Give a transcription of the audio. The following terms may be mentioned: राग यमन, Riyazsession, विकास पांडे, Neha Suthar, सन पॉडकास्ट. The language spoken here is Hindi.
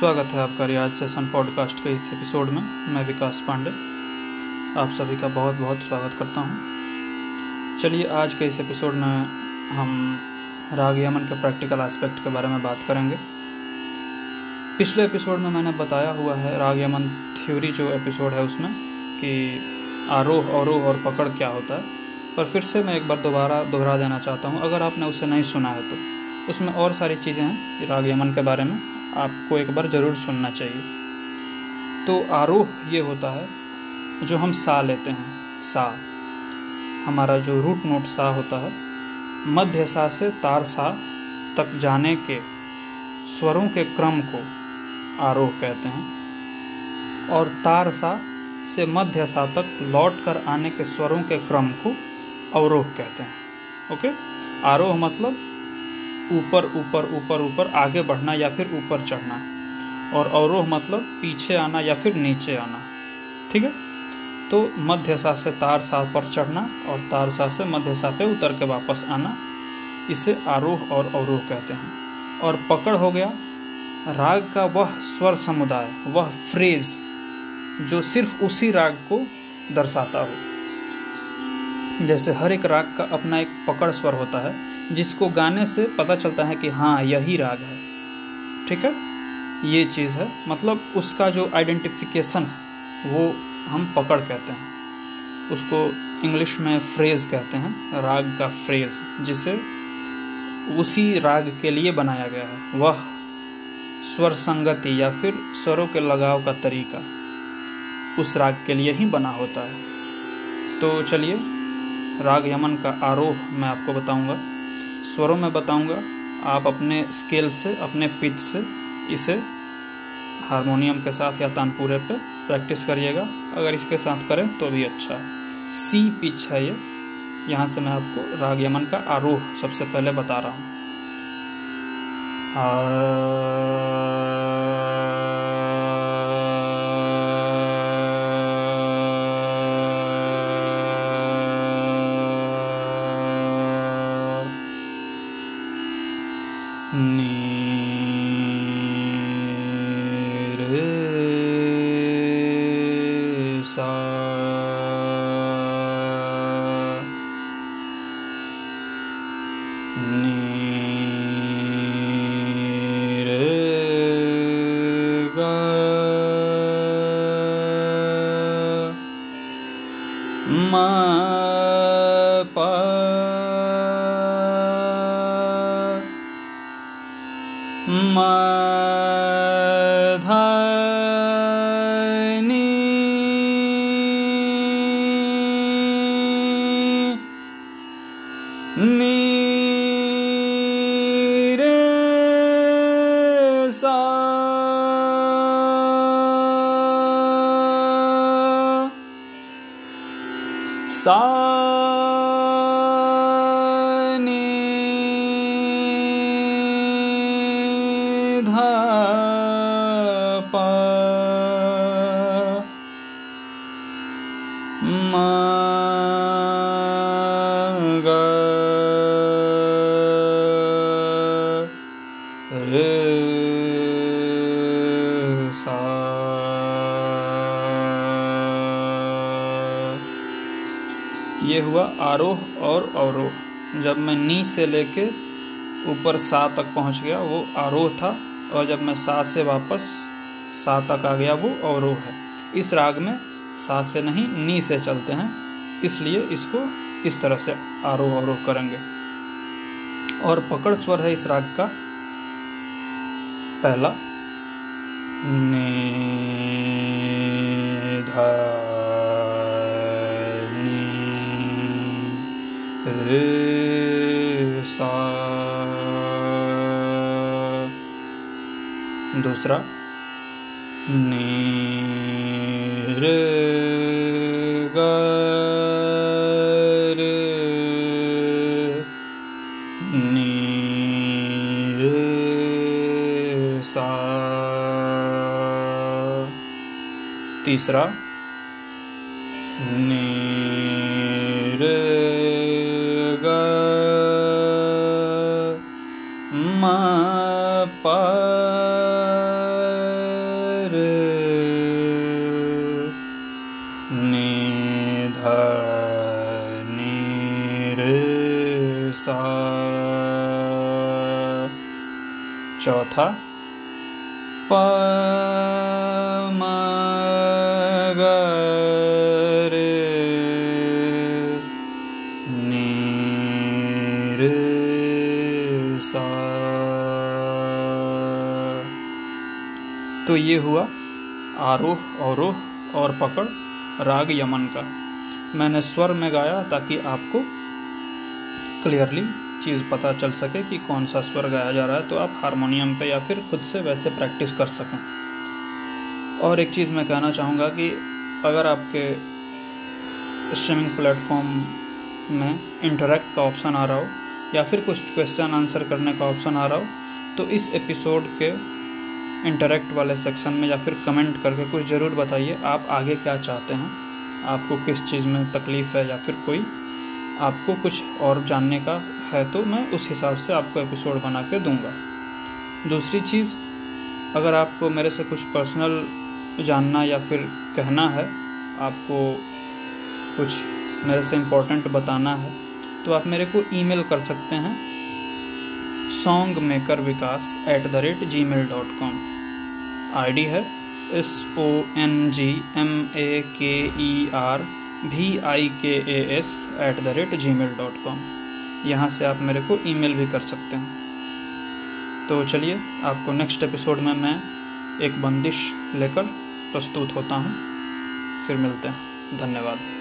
स्वागत है आपका रियाज से सन पॉडकास्ट के इस एपिसोड में। मैं विकास पांडे आप सभी का बहुत बहुत स्वागत करता हूं। चलिए आज के इस एपिसोड में हम राग यमन के प्रैक्टिकल एस्पेक्ट के बारे में बात करेंगे। पिछले एपिसोड में मैंने बताया हुआ है राग यमन थ्योरी जो एपिसोड है उसमें कि आरोह अवरोह और पकड़ क्या होता है, पर फिर से मैं एक बार दोबारा दोहरा देना चाहता हूँ अगर आपने उसे नहीं सुना है तो। उसमें और सारी चीज़ें हैं राग यमन के बारे में, आपको एक बार ज़रूर सुनना चाहिए। तो आरोह ये होता है जो हम सा लेते हैं, सा हमारा जो रूट नोट सा होता है, मध्य सा से तार सा तक जाने के स्वरों के क्रम को आरोह कहते हैं, और तार सा से मध्य सा तक लौट कर आने के स्वरों के क्रम को अवरोह कहते हैं। ओके, आरोह मतलब ऊपर ऊपर ऊपर ऊपर आगे बढ़ना या फिर ऊपर चढ़ना, और अवरोह मतलब पीछे आना या फिर नीचे आना। ठीक है, तो मध्य सा से तार सा पर चढ़ना और तार सा से मध्य सा पे उतर के वापस आना, इसे आरोह और अवरोह कहते हैं। और पकड़ हो गया राग का वह स्वर समुदाय, वह फ्रेज जो सिर्फ उसी राग को दर्शाता हो। जैसे हर एक राग का अपना एक पकड़ स्वर होता है जिसको गाने से पता चलता है कि हाँ यही राग है। ठीक है, ये चीज़ है, मतलब उसका जो आइडेंटिफिकेशन है वो हम पकड़ कहते हैं। उसको इंग्लिश में फ्रेज कहते हैं, राग का फ्रेज जिसे उसी राग के लिए बनाया गया है, वह स्वर संगति या फिर स्वरों के लगाव का तरीका उस राग के लिए ही बना होता है। तो चलिए राग यमन का आरोह मैं आपको बताऊंगा, स्वरों में बताऊंगा। आप अपने स्केल से, अपने पिच से इसे हारमोनियम के साथ या तानपुरे पे प्रैक्टिस करिएगा। अगर इसके साथ करें तो भी अच्छा है। सी पिच है ये, यहाँ से मैं आपको राग यमन का आरोह सबसे पहले बता रहा हूँ। ये हुआ आरोह और अवरोह। जब मैं नी से लेके ऊपर सा तक पहुंच गया वो आरोह था, और जब मैं सा से वापस सा तक आ गया वो अवरोह है। इस राग में सा से नहीं नी से चलते हैं, इसलिए इसको इस तरह से आरोह अवरोह करेंगे। और पकड़ स्वर है इस राग का पहला, नी धा रे सा। दूसरा, नी रे गा रे नी रे सा। तीसरा, नी रे ma pa चौथा प म ग रे नी रे सा। तो ये हुआ आरोह अवरोह और पकड़ राग यमन का। मैंने स्वर में गाया ताकि आपको क्लियरली चीज़ पता चल सके कि कौन सा स्वर गाया जा रहा है, तो आप हारमोनियम पे या फिर खुद से वैसे प्रैक्टिस कर सकें। और एक चीज़ मैं कहना चाहूँगा कि अगर आपके स्ट्रीमिंग प्लेटफॉर्म में इंटरेक्ट का ऑप्शन आ रहा हो या फिर कुछ क्वेश्चन आंसर करने का ऑप्शन आ रहा हो, तो इस एपिसोड के इंटरेक्ट वाले सेक्शन में या फिर कमेंट करके कुछ ज़रूर बताइए आप आगे क्या चाहते हैं, आपको किस चीज़ में तकलीफ़ है या फिर कोई आपको कुछ और जानने का है, तो मैं उस हिसाब से आपको एपिसोड बना के दूंगा। दूसरी चीज़, अगर आपको मेरे से कुछ पर्सनल जानना या फिर कहना है, आपको कुछ मेरे से इम्पोर्टेंट बताना है, तो आप मेरे को ईमेल कर सकते हैं songmakervikas@gmail.com। आईडी है songmakervikas@gmail.com। यहाँ से आप मेरे को ईमेल भी कर सकते हैं। तो चलिए, आपको नेक्स्ट एपिसोड में मैं एक बंदिश लेकर प्रस्तुत होता हूँ। फिर मिलते हैं। धन्यवाद।